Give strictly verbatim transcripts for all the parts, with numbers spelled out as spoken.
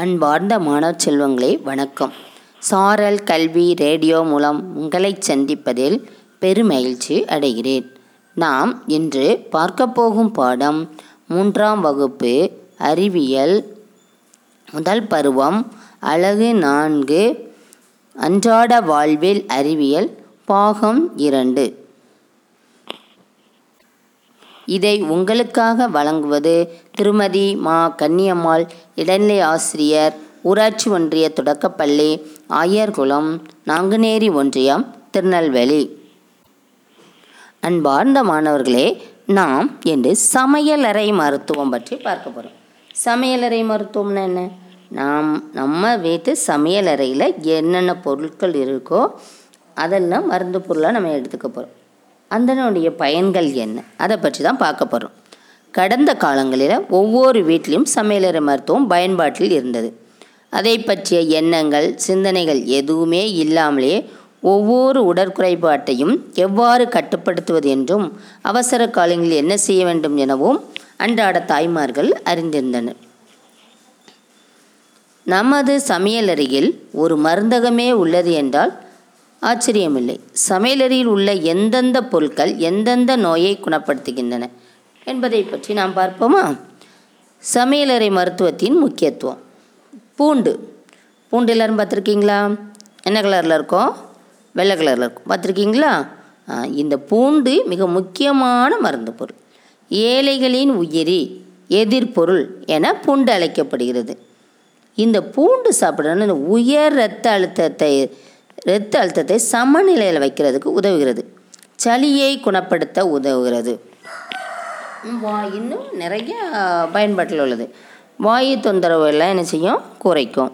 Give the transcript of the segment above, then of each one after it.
அன்பார்ந்த மாணவ செல்வங்களே, வணக்கம். சாரல் கல்வி ரேடியோ மூலம் உங்களை சந்திப்பதில் பெருமகிழ்ச்சி அடைகிறேன். நாம் இன்று பார்க்க போகும் பாடம் மூன்றாம் வகுப்பு அறிவியல் முதல் பருவம் அலகு நான்கு அன்றாட வாழ்வில் அறிவியல் பாகம் இரண்டு. இதை உங்களுக்காக வழங்குவது திருமதி மா கன்னியம்மாள், இடைநிலை ஆசிரியர், ஊராட்சி ஒன்றிய தொடக்கப்பள்ளி, ஆயர்குளம், நாங்குநேரி ஒன்றியம், திருநெல்வேலி. அன்பார்ந்த மாணவர்களே, நாம் இன்று சமையலறை மருத்துவம் பற்றி பார்க்க போகிறோம். சமையலறை மருத்துவம்னா என்ன? நாம் நம்ம வீட்டு சமையலறையில் என்னென்ன பொருட்கள் இருக்கோ அதெல்லாம் மருந்து பொருளாக நம்ம எடுத்துக்க போகிறோம். அதனுடைய பயன்கள் என்ன, அதை பற்றி தான் பார்க்க போகிறோம். கடந்த காலங்களில் ஒவ்வொரு வீட்டிலையும் சமையலறை மருத்துவம் பயன்பாட்டில் இருந்தது. அதை பற்றிய எண்ணங்கள், சிந்தனைகள் எதுவுமே இல்லாமலே ஒவ்வொரு உடற்குறைபாட்டையும் எவ்வாறு கட்டுப்படுத்துவது என்றும் அவசர காலங்களில் என்ன செய்ய வேண்டும் எனவும் அன்றாட தாய்மார்கள் அறிந்திருந்தனர். நமது சமையலறையில் ஒரு மருந்தகமே உள்ளது என்றால் ஆச்சரியமில்லை. சமையலறையில் உள்ள எந்தெந்த பொருட்கள் எந்தெந்த நோயை குணப்படுத்துகின்றன என்பதை பற்றி நாம் பார்ப்போமா? சமையலறை மருத்துவத்தின் முக்கியத்துவம். பூண்டு பூண்டு எல்லாரும் பார்த்துருக்கீங்களா? என்ன கலரில் இருக்கும்? வெள்ளை கலரில் இருக்கும். பார்த்துருக்கீங்களா? இந்த பூண்டு மிக முக்கியமான மருந்து பொருள். ஏழைகளின் உயிரி, எதிர்பொருள் என பூண்டு அழைக்கப்படுகிறது. இந்த பூண்டு சாப்பிடணும்னு உயர் இரத்த அழுத்தத்தை இரத்த அழுத்தத்தை சமநிலையில் வைக்கிறதுக்கு உதவுகிறது. சளியை குணப்படுத்த உதவுகிறது. வா இன்னும் நிறைய பயன்பாட்டில் உள்ளது. வாயு தொந்தரவு எல்லாம் என்ன செய்யும்? குறைக்கும்.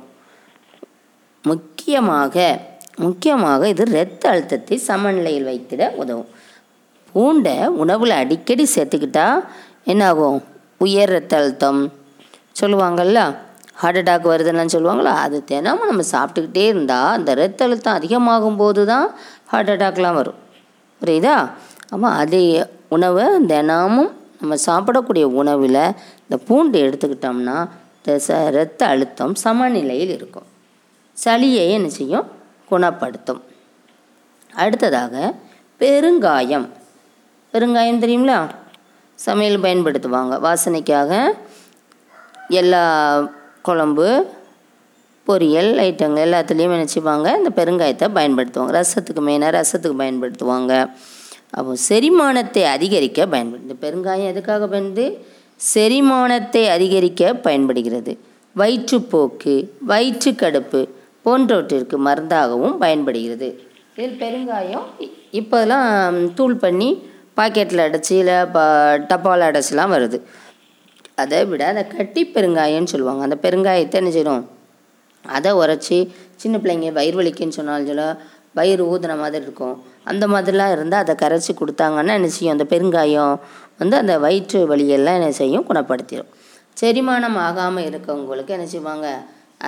முக்கியமாக முக்கியமாக இது இரத்த அழுத்தத்தை சமநிலையில் வைத்திட உதவும். பூண்டை உணவில் அடிக்கடி சேர்த்துக்கிட்டா என்னாகும்? உயர் இரத்த அழுத்தம் சொல்லுவாங்கள்ல, ஹார்ட் அட்டாக் வருதுன்னு சொல்லுவாங்களா, அது தினமும் நம்ம சாப்பிட்டுக்கிட்டே இருந்தால் அந்த இரத்த அழுத்தம் அதிகமாகும் போது தான் ஹார்ட் அட்டாக்லாம் வரும். புரியுதா? அப்போ அதே உணவை தினமும் நம்ம சாப்பிடக்கூடிய உணவில் இந்த பூண்டு எடுத்துக்கிட்டோம்னா இரத்த அழுத்தம் சமநிலையில் இருக்கும். சளியை என்ன செய்யும்? குணப்படுத்தும். அடுத்ததாக பெருங்காயம். பெருங்காயம் தெரியுங்களா? சமையல் பயன்படுத்துவாங்க வாசனைக்காக. எல்லா குழம்பு, பொரியல் ஐட்டங்கள் எல்லாத்துலேயும் நினச்சிப்பாங்க இந்த பெருங்காயத்தை பயன்படுத்துவாங்க. ரசத்துக்கு மெயினாக ரசத்துக்கு பயன்படுத்துவாங்க. அப்போ செரிமானத்தை அதிகரிக்க பயன்படுது. பெருங்காயம் எதுக்காக பயன்படுது? செரிமானத்தை அதிகரிக்க பயன்படுகிறது. வயிற்றுப்போக்கு, வயிற்று கடுப்பு போன்றவற்றிற்கு மருந்தாகவும் பயன்படுகிறது. இதில் பெருங்காயம் இப்போதெல்லாம் தூள் பண்ணி பாக்கெட்டில் அடைச்சி இல்லை ப டப்பாவில் அடைச்சிலாம் வருது. அதை விட அதை கட்டி பெருங்காயம்னு சொல்லுவாங்க. அந்த பெருங்காயத்தை என்ன செய்யணும்? அதை உரைச்சி சின்ன பிள்ளைங்க வயிறு வலிக்குன்னு சொன்னாலும் சொல்ல வயிறு ஊதுன மாதிரி இருக்கும். அந்த மாதிரிலாம் இருந்தால் அதை கரைச்சி கொடுத்தாங்கன்னா என்ன செய்யும்? அந்த பெருங்காயம் வந்து அந்த வயிற்று வலியெல்லாம் என்ன செய்யும்? குணப்படுத்திடும். செரிமானம் ஆகாமல் இருக்கவங்களுக்கு என்ன செய்வாங்க?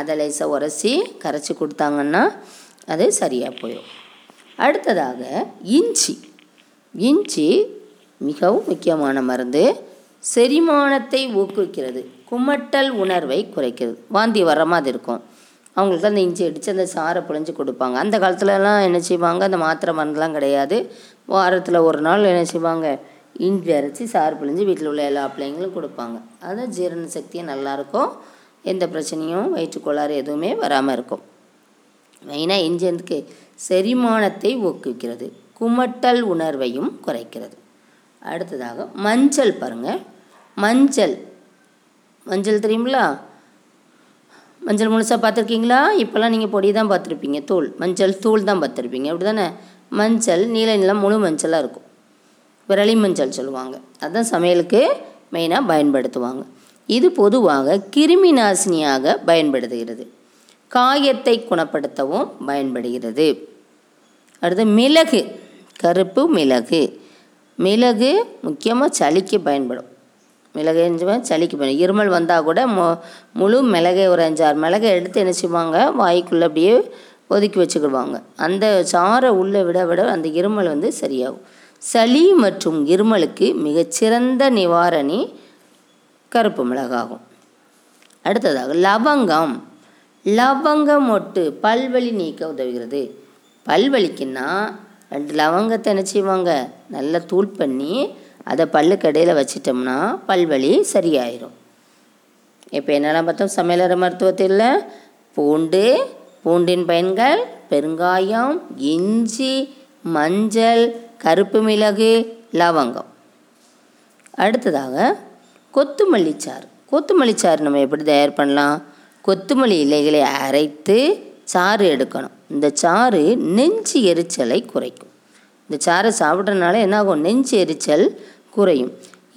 அதை லேசாக உரைச்சி கரைச்சி கொடுத்தாங்கன்னா அது சரியாக போயிடும். அடுத்ததாக இஞ்சி. இஞ்சி மிகவும் முக்கியமான மருந்து. செரிமானத்தை ஊக்குவிக்கிறது, குமட்டல் உணர்வை குறைக்கிறது. வாந்தி வர மாதிரி இருக்கும் அவங்களுக்கு அந்த இஞ்சி அடித்து அந்த சாரை புழிஞ்சு கொடுப்பாங்க. அந்த காலத்துலலாம் என்ன செய்வாங்க? அந்த மாத்திரை மருந்துலாம் கிடையாது. வாரத்தில் ஒரு நாள் என்ன செய்வாங்க? இஞ்சி அரைச்சி சாறு புழிஞ்சு வீட்டில் உள்ள எல்லா பிள்ளைங்களும் கொடுப்பாங்க. அது ஜீரண சக்தியும் நல்லாயிருக்கும். எந்த பிரச்சனையும் வயிற்றுக்கோளாறு எதுவுமே வராமல் இருக்கும். மெயினாக இஞ்சி எனக்கு செரிமானத்தை ஊக்குவிக்கிறது, குமட்டல் உணர்வையும் குறைக்கிறது. அடுத்ததாக மஞ்சள். பாருங்கள், மஞ்சள் மஞ்சள் தெரியுங்களா? மஞ்சள் முழுசாக பார்த்துருக்கீங்களா? இப்போல்லாம் நீங்கள் பொடி தான் பார்த்துருப்பீங்க, தூள் மஞ்சள் தூள் தான் பார்த்துருப்பீங்க, அப்படி தானே? மஞ்சள் நீல நிலம் முழு மஞ்சளாக இருக்கும். விரலி மஞ்சள் சொல்லுவாங்க. அதுதான் சமையலுக்கு மெயினாக பயன்படுத்துவாங்க. இது பொதுவாக கிருமி நாசினியாக பயன்படுத்துகிறது. காயத்தை குணப்படுத்தவும் பயன்படுகிறது. அடுத்து மிளகு, கருப்பு மிளகு. மிளகு முக்கியமாக சளிக்கு பயன்படும். மிளகு எஞ்சுவேன் சளிக்கு பயன்படும். இருமல் வந்தால் கூட மு முழு மிளகை ஒரு அஞ்சாறு மிளகை எடுத்து நினச்சிப்பாங்க, வாய்க்குள்ளே அப்படியே ஒதுக்கி வச்சுக்கிடுவாங்க. அந்த சாறை உள்ளே விட விட அந்த இருமல் வந்து சரியாகும். சளி மற்றும் இருமலுக்கு மிகச்சிறந்த நிவாரணி கருப்பு மிளகாகும். அடுத்ததாக லவங்கம். லவங்கம் மொட்டு பல்வலி நீக்க உதவுகிறது. பல்வலிக்குன்னா ரெண்டு லவங்கத்தை நினச்சிவாங்க நல்லா தூள் பண்ணி அதை பல்லுக்கடையில் வச்சிட்டோம்னா பல்வலி சரியாயிடும். இப்போ என்னெல்லாம் பார்த்தோம் சமையலற மருத்துவத்தில்? பூண்டு, பூண்டின் பயன்கள், பெருங்காயம், இஞ்சி, மஞ்சள், கருப்பு மிளகு, லவங்கம். அடுத்ததாக கொத்துமல்லிச்சாறு. கொத்துமல்லிச்சாறு நம்ம எப்படி தயார் பண்ணலாம்? கொத்துமல்லி இலைகளை அரைத்து சாறு எடுக்கணும். இந்த சாறு நெஞ்சு எரிச்சலை குறைக்கும். இந்த சாறை சாப்பிட்றதுனால என்ன ஆகும்? நெஞ்சு எரிச்சல் குறையும்.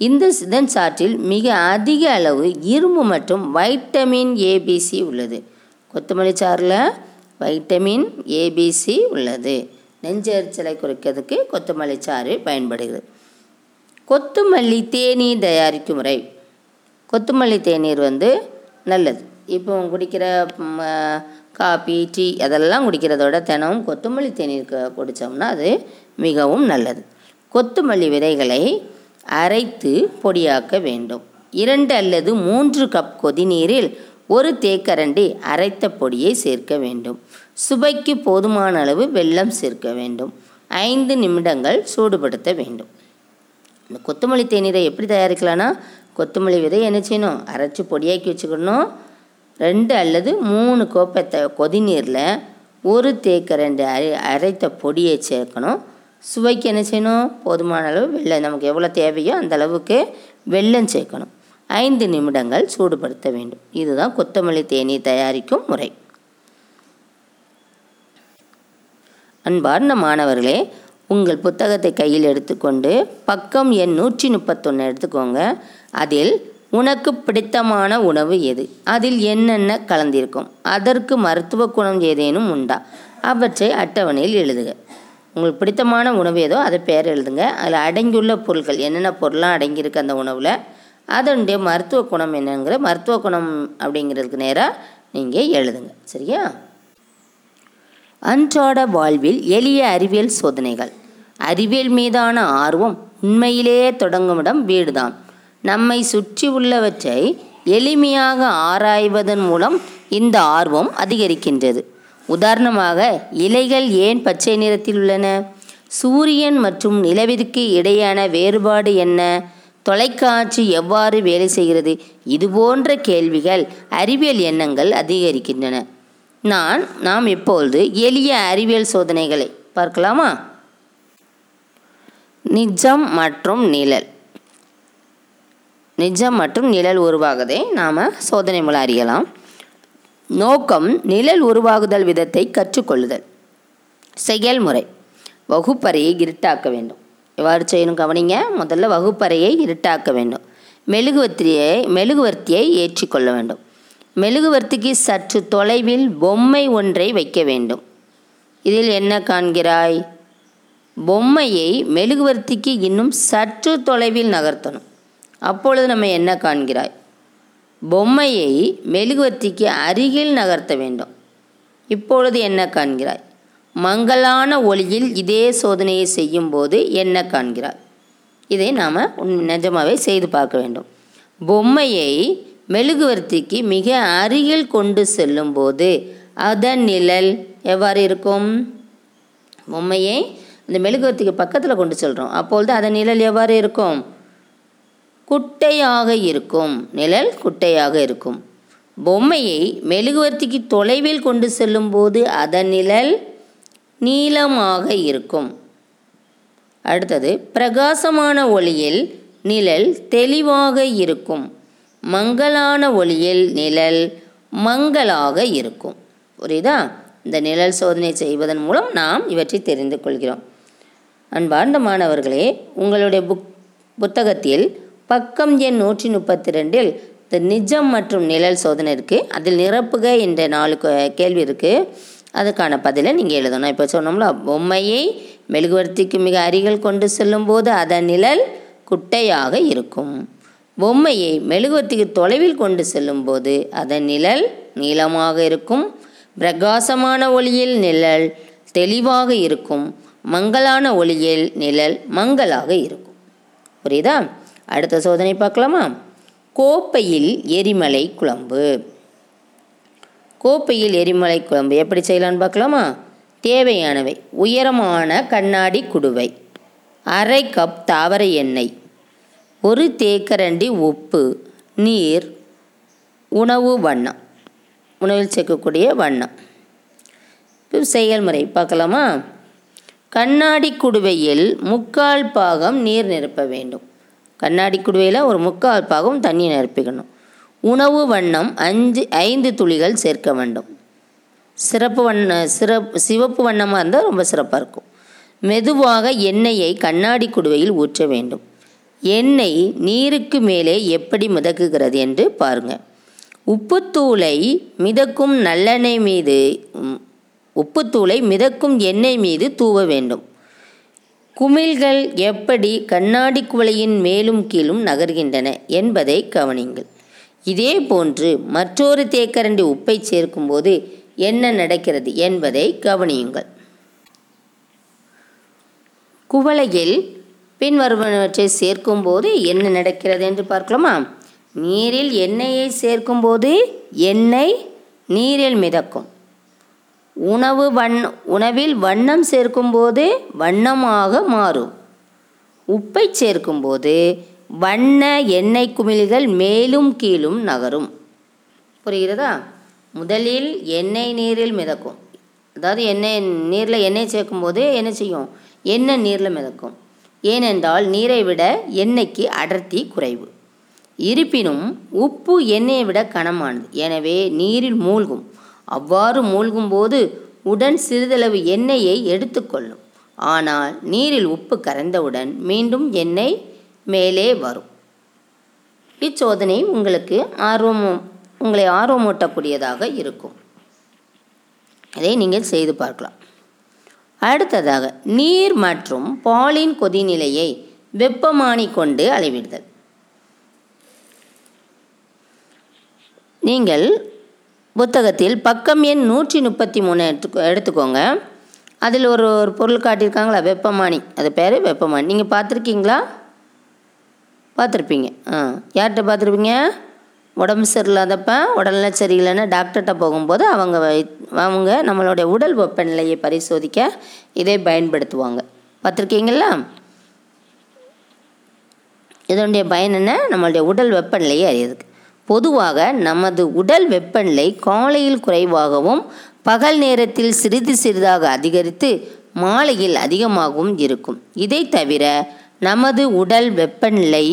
இந்த இதன் சாற்றில் மிக அதிக அளவு இரும்பு மற்றும் வைட்டமின் ஏபிசி உள்ளது. கொத்தமல்லி சாறில் வைட்டமின் ஏபிசி உள்ளது. நெஞ்சு எரிச்சலை குறைக்கிறதுக்கு கொத்தமல்லி சாறு பயன்படுகிறது. கொத்தமல்லி தேநீர் தயாரிக்கும் முறை. கொத்தமல்லி தேநீர் வந்து நல்லது. இப்போ குடிக்கிற காபி, டீ அதெல்லாம் குடிக்கிறதோட தினமும் கொத்தமல்லி தேநீர் குடித்தோம்னா அது மிகவும் நல்லது. கொத்தமல்லி விதைகளை அரைத்து பொடியாக்க வேண்டும். இரண்டு அல்லது மூன்று கப் கொதிநீரில் ஒரு தேக்கரண்டி அரைத்த பொடியை சேர்க்க வேண்டும். சுவைக்கு போதுமான அளவு வெல்லம் சேர்க்க வேண்டும். ஐந்து நிமிடங்கள் சூடுபடுத்த வேண்டும். இந்த கொத்தமல்லி தேநீரை எப்படி தயாரிக்கலான்னா, கொத்தமல்லி விதை என்ன செய்யணும்? அரைச்சி பொடியாக்கி வச்சுக்கணும். ரெண்டு அல்லது மூணு கோப்பத்தை கொதிநீரில் ஒரு தேக்கரண்டி அரை அரைத்த பொடியை சேர்க்கணும். சுவைக்கு என்ன செய்யணும்? போதுமான அளவு வெல்லம். நமக்கு எவ்வளோ தேவையோ அந்த அளவுக்கு வெல்லம் சேர்க்கணும். ஐந்து நிமிடங்கள் சூடுபடுத்த வேண்டும். இதுதான் கொத்தமல்லி தேநீர் தயாரிக்கும் முறை. அன்பார்ந்த மாணவர்களே, உங்கள் புத்தகத்தை கையில் எடுத்துக்கொண்டு பக்கம் எண் நூற்றி முப்பத்தொன்று எடுத்துக்கோங்க. அதில் உனக்கு பிடித்தமான உணவு எது, அதில் என்னென்ன கலந்திருக்கும், அதற்கு மருத்துவ குணம் ஏதேனும் உண்டா, அவற்றை அட்டவணையில் எழுதுக. உங்களுக்கு பிடித்தமான உணவு ஏதோ அதை பேர் எழுதுங்க. அதில் அடங்கியுள்ள பொருட்கள் என்னென்ன பொருளாக அடங்கியிருக்கு அந்த உணவில், அதனுடைய மருத்துவ குணம் என்னங்கிற மருத்துவ குணம் அப்படிங்கிறதுக்கு நேராக நீங்கள் எழுதுங்க. சரியா? அன்றாட வாழ்வில் எளிய அறிவியல் சோதனைகள். அறிவியல் மீதான ஆர்வம் உண்மையிலேயே தொடங்குமிடம் வீடுதான். நம்மை சுற்றி உள்ளவற்றை எளிமையாக ஆராய்வதன் மூலம் இந்த ஆர்வம் அதிகரிக்கின்றது. உதாரணமாக, இலைகள் ஏன் பச்சை நிறத்தில் உள்ளன? சூரியன் மற்றும் நிலவிற்கு இடையான வேறுபாடு என்ன? தொலைக்காட்சி எவ்வாறு வேலை செய்கிறது? இதுபோன்ற கேள்விகள் அறிவியல் எண்ணங்கள் அதிகரிக்கின்றன. நான் நாம் இப்பொழுது எளிய அறிவியல் சோதனைகளை பார்க்கலாமா? நிஜம் மற்றும் நிழல். நிஜம் மற்றும் நிழல் உருவாகுவதை நாம் சோதனை மூலம் அறியலாம். நோக்கம் நிழல் உருவாகுதல் விதத்தை கற்றுக்கொள்ளுதல். செயல்முறை: வகுப்பறையை இருட்டாக்க வேண்டும். எவ்வாறு செய்யணும் கவனிங்க. முதல்ல வகுப்பறையை இருட்டாக்க வேண்டும். மெழுகுவர்த்தியை மெழுகுவர்த்தியை ஏற்றிக்கொள்ள வேண்டும். மெழுகுவர்த்திக்கு சற்று தொலைவில் பொம்மை ஒன்றை வைக்க வேண்டும். இதில் என்ன காண்கிறாய்? பொம்மையை மெழுகுவர்த்திக்கு இன்னும் சற்று தொலைவில் நகர்த்தணும். அப்பொழுது நம்ம என்ன காண்கிறாய்? பொம்மையை மெழுகுவர்த்திக்கு அருகில் நகர்த்த வேண்டும். இப்பொழுது என்ன காண்கிறாய்? மங்கலான ஒளியில் இதே சோதனையை செய்யும்போது என்ன காண்கிறாய்? இதை நாம் நிஜமாகவே செய்து பார்க்க வேண்டும். பொம்மையை மெழுகுவர்த்திக்கு மிக அருகில் கொண்டு செல்லும்போது அதன் நிழல் எவ்வாறு இருக்கும்? பொம்மையை அந்த மெழுகுவர்த்திக்கு பக்கத்தில் கொண்டு செல்கிறோம். அப்பொழுது அதன் நிழல் எவ்வாறு இருக்கும்? குட்டையாக இருக்கும். நிழல் குட்டையாக இருக்கும். பொம்மையை மெழுகுவர்த்திக்கு தொலைவில் கொண்டு செல்லும்போது அதன் நிழல் நீளமாக இருக்கும். அடுத்தது, பிரகாசமான ஒளியில் நிழல் தெளிவாக இருக்கும். மங்கலான ஒளியில் நிழல் மங்கலாக இருக்கும். புரியுதா? இந்த நிழல் சோதனை செய்வதன் மூலம் நாம் இவற்றை தெரிந்து கொள்கிறோம். அன்பார்ந்த மாணவர்களே, உங்களுடைய புக் புத்தகத்தில் பக்கம் எண் நூற்றி முப்பத்தி ரெண்டில் இந்த நிஜம் மற்றும் நிழல் சோதனை இருக்குது. அதில் நிரப்புக என்ற நாலு கேள்வி இருக்குது. அதுக்கான பதிலை நீங்கள் எழுதணும். இப்போ சொன்னோம்ல, பொம்மையை மெழுகுவர்த்திக்கு மிக அருகில் கொண்டு செல்லும்போது அதன் நிழல் குட்டையாக இருக்கும். பொம்மையை மெழுகுவர்த்திக்கு தொலைவில் கொண்டு செல்லும்போது அதன் நிழல் நீளமாக இருக்கும். பிரகாசமான ஒளியில் நிழல் தெளிவாக இருக்கும். மங்கலான ஒளியில் நிழல் மங்கலாக இருக்கும். புரியுதா? அடுத்த சோதனை பார்க்கலாமா? கோப்பையில் எரிமலை குழம்பு. கோப்பையில் எரிமலை குழம்பு எப்படி செய்யலான்னு பார்க்கலாமா? தேவையானவை: உயரமான கண்ணாடி குடுவை, அரை கப் தாவர எண்ணெய், ஒரு தேக்கரண்டி உப்பு, நீர், உணவு வண்ணம், உணவில் சேர்க்கக்கூடிய வண்ணம். செயல்முறை பார்க்கலாமா? கண்ணாடி குடுவையில் முக்கால் பாகம் நீர் நிரப்ப வேண்டும். கண்ணாடி குடுவையில் ஒரு முக்கால் பாகம் தண்ணி நிரப்பிக்கணும். உணவு வண்ணம் அஞ்சு ஐந்து துளிகள் சேர்க்க வேண்டும். சிறப்பு வண்ண சிறப்பு சிவப்பு வண்ணமாக இருந்தால் ரொம்ப சிறப்பாக இருக்கும். மெதுவாக எண்ணெயை கண்ணாடி குடுவையில் ஊற்ற வேண்டும். எண்ணெய் நீருக்கு மேலே எப்படி மிதக்குகிறது என்று பாருங்கள். உப்புத்தூளை மிதக்கும் நல்லெண்ணெய் மீது உப்புத்தூளை மிதக்கும் எண்ணெய் மீது தூவ வேண்டும். குமிழ்கள் எப்படி கண்ணாடி குவளையின் மேலும் கீழும் நகர்கின்றன என்பதை கவனியுங்கள். இதே போன்று மற்றொரு தேக்கரண்டி உப்பை சேர்க்கும்போது என்ன நடக்கிறது என்பதை கவனியுங்கள். குவளையில் பின்வருவனவற்றை சேர்க்கும்போது என்ன நடக்கிறது என்று பார்க்கலாமா? நீரில் எண்ணெயை சேர்க்கும்போது எண்ணெய் நீரில் மிதக்கும். உணவு வண் உணவில் வண்ணம் சேர்க்கும்போது வண்ணமாக மாறும். உப்பை சேர்க்கும்போது வண்ண எண்ணெய் குமிழ்கள் மேலும் கீழும் நகரும். புரிகிறதா? முதலில் எண்ணெய் நீரில் மிதக்கும். அதாவது எண்ணெய் நீரில் எண்ணெய் சேர்க்கும்போது என்ன செய்யும்? எண்ணெய் நீரில் மிதக்கும். ஏனென்றால் நீரை விட எண்ணெய்க்கு அடர்த்தி குறைவு. இருப்பினும் உப்பு எண்ணெயை விட கனமானது, எனவே நீரில் மூழ்கும். அவ்வாறு மூழ்கும்போது உடன் சிறிதளவு எண்ணெயை எடுத்துக்கொள்ளும். ஆனால் நீரில் உப்பு கரைந்தவுடன் மீண்டும் எண்ணெய் மேலே வரும். இச்சோதனை உங்களுக்கு ஆர்வம் உங்களை ஆர்வமூட்டக்கூடியதாக இருக்கும். அதை நீங்கள் செய்து பார்க்கலாம். அடுத்ததாக நீர் மற்றும் பாலின் கொதிநிலையை வெப்பமானி கொண்டு அளவிடுதல். நீங்கள் புத்தகத்தில் பக்கம் எண் நூற்றி முப்பத்தி மூணு எடுத்து எடுத்துக்கோங்க. அதில் ஒரு ஒரு பொருள் காட்டியிருக்காங்களா? வெப்பமானி. அது பேர் வெப்பமானி. நீங்கள் பார்த்துருக்கீங்களா? பார்த்துருப்பீங்க. ஆ, யார்கிட்ட பார்த்துருப்பீங்க? உடம்பு சரியில்லாதப்ப, உடல்நிலை சரியில்லைன்னா டாக்டர்கிட்ட போகும்போது அவங்க அவங்க நம்மளுடைய உடல் வெப்பநிலையை பரிசோதிக்க இதை பயன்படுத்துவாங்க. பார்த்துருக்கீங்களா? இதனுடைய பயன் என்ன? நம்மளுடைய உடல் வெப்பநிலையை அறியதுக்கு. பொதுவாக நமது உடல் வெப்பநிலை காலையில் குறைவாகவும் பகல் நேரத்தில் சிறிது சிறிதாக அதிகரித்து மாலையில் அதிகமாகவும் இருக்கும். இதை தவிர நமது உடல் வெப்பநிலை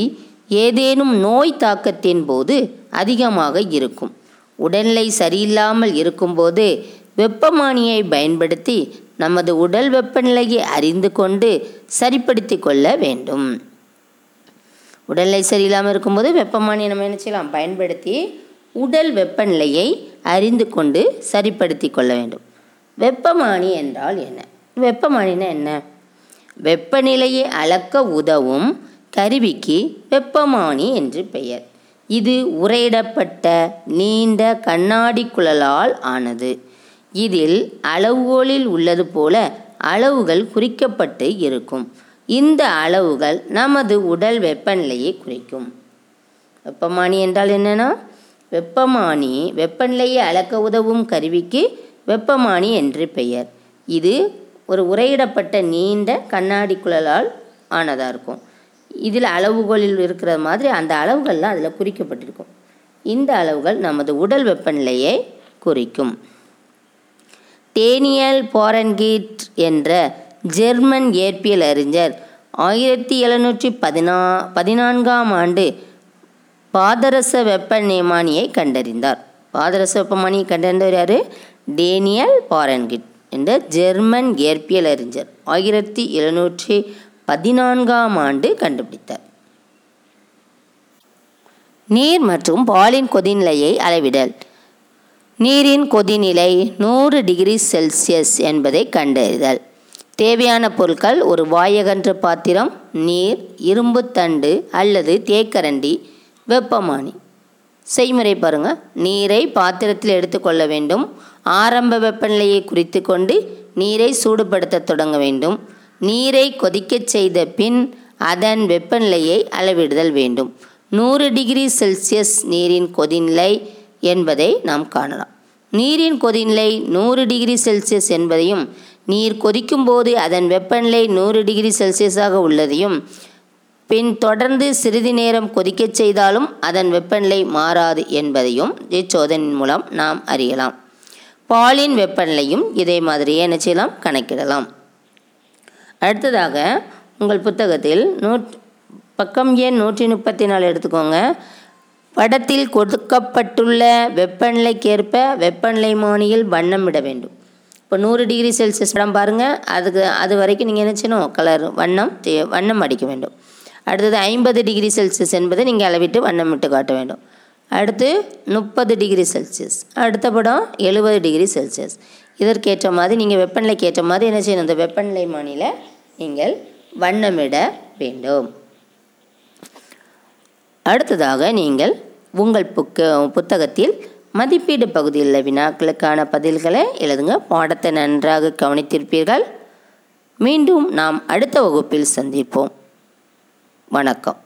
ஏதேனும் நோய் தாக்கத்தின் போது அதிகமாக இருக்கும். உடல்நிலை சரியில்லாமல் இருக்கும்போது வெப்பமானியை பயன்படுத்தி நமது உடல் வெப்பநிலையை அறிந்து கொண்டு சரிப்படுத்தி கொள்ள வேண்டும். உடல்நிலை சரியில்லாமல் இருக்கும்போது வெப்பமானியை நம்ம என்ன செய்யலாம்? பயன்படுத்தி உடல் வெப்பநிலையை அறிந்து கொண்டு சரிப்படுத்தி கொள்ள வேண்டும். வெப்பமானி என்றால் என்ன? வெப்பமானினா என்ன? வெப்பநிலையை அளக்க உதவும் கருவிக்கு வெப்பமானி என்று பெயர். இது உறையிடப்பட்ட நீண்ட கண்ணாடி குழலால் ஆனது. இதில் அளவுகோலில் உள்ளது போல அளவுகள் குறிக்கப்பட்டு இருக்கும். இந்த அளவுகள் நமது உடல் வெப்பநிலையை குறிக்கும். வெப்பமானி என்றால் என்னன்னா, வெப்பமானி வெப்பநிலையை அளக்க உதவும் கருவிக்கு வெப்பமானி என்று பெயர். இது ஒரு உரையிடப்பட்ட நீண்ட கண்ணாடி குழலால் ஆனதாக இருக்கும். இதில் அளவுகளில் இருக்கிற மாதிரி அந்த அளவுகள்லாம் அதில் குறிக்கப்பட்டிருக்கும். இந்த அளவுகள் நமது உடல் வெப்பநிலையை குறிக்கும். டேனியல் பாரன்கீட் என்ற ஜெர்மன் இயற்பியல் அறிஞர் ஆயிரத்தி எழுநூற்றி பதினா பதினான்காம் ஆண்டு பாதரச வெப்பமானியை கண்டறிந்தார். பாதரச வெப்பமானியை கண்டறிந்தவர் யார்? டேனியல் பாரன்கீட் என்ற ஜெர்மன் இயற்பியல் அறிஞர் ஆயிரத்தி எழுநூற்றி பதினான்காம் ஆண்டு கண்டுபிடித்தார். நீர் மற்றும் பாலின் கொதிநிலையை அளவிடல். நீரின் கொதிநிலை நூறு டிகிரி செல்சியஸ் என்பதை கண்டறிதல். தேவையான பொருட்கள்: ஒரு வாயகன்ற பாத்திரம், நீர், இரும்புத்தண்டு அல்லது தேக்கரண்டி, வெப்பமானி. செய்முறை பாருங்கள். நீரை பாத்திரத்தில் எடுத்துக்கொள்ள வேண்டும். ஆரம்ப வெப்பநிலையை குறித்து கொண்டு நீரை சூடுபடுத்த தொடங்க வேண்டும். நீரை கொதிக்கச் செய்த பின் அதன் வெப்பநிலையை அளவிடுதல் வேண்டும். நூறு டிகிரி செல்சியஸ் நீரின் கொதிநிலை என்பதை நாம் காணலாம். நீரின் கொதிநிலை நூறு டிகிரி செல்சியஸ் என்பதையும் நீர் கொதிக்கும்போது அதன் வெப்பநிலை நூறு டிகிரி செல்சியஸாக உள்ளதையும் பின் தொடர்ந்து சிறிது நேரம் கொதிக்கச் செய்தாலும் அதன் வெப்பநிலை மாறாது என்பதையும் இச்சோதனையின் மூலம் நாம் அறியலாம். பாலின் வெப்பநிலையும் இதே மாதிரியே என்ன செய்யலாம், கணக்கிடலாம். அடுத்ததாக உங்கள் புத்தகத்தில் நூ பக்கம் எண் நூற்றி முப்பத்தி நாலு எடுத்துக்கோங்க. படத்தில் கொடுக்கப்பட்டுள்ள வெப்பநிலைக்கேற்ப வெப்பநிலைமானியில் வண்ணமிட வேண்டும். இப்போ நூறு டிகிரி செல்சியஸ் படம் பாருங்கள், அதுக்கு அது வரைக்கும் நீங்கள் என்ன செய்யணும், கலர் வண்ணம் வண்ணம் அடிக்க வேண்டும். அடுத்தது ஐம்பது டிகிரி செல்சியஸ் என்பதை நீங்கள் அளவிட்டு வண்ணமிட்டு காட்ட வேண்டும். அடுத்து முப்பது டிகிரி செல்சியஸ், அடுத்த படம் எழுபது டிகிரி செல்சியஸ். இதற்கேற்ற மாதிரி நீங்கள் வெப்பநிலைக்கேற்ற மாதிரி என்ன செய்யணும், இந்த வெப்பநிலை மானியில் நீங்கள் வண்ணமிட வேண்டும். அடுத்ததாக நீங்கள் உங்கள் புக்க புத்தகத்தில் மதிப்பீடு பகுதியில் வினாக்களுக்கான பதில்களை எழுதுங்க. பாடத்தை நன்றாக கவனித்திருப்பீர்கள். மீண்டும் நாம் அடுத்த வகுப்பில் சந்திப்போம். வணக்கம்.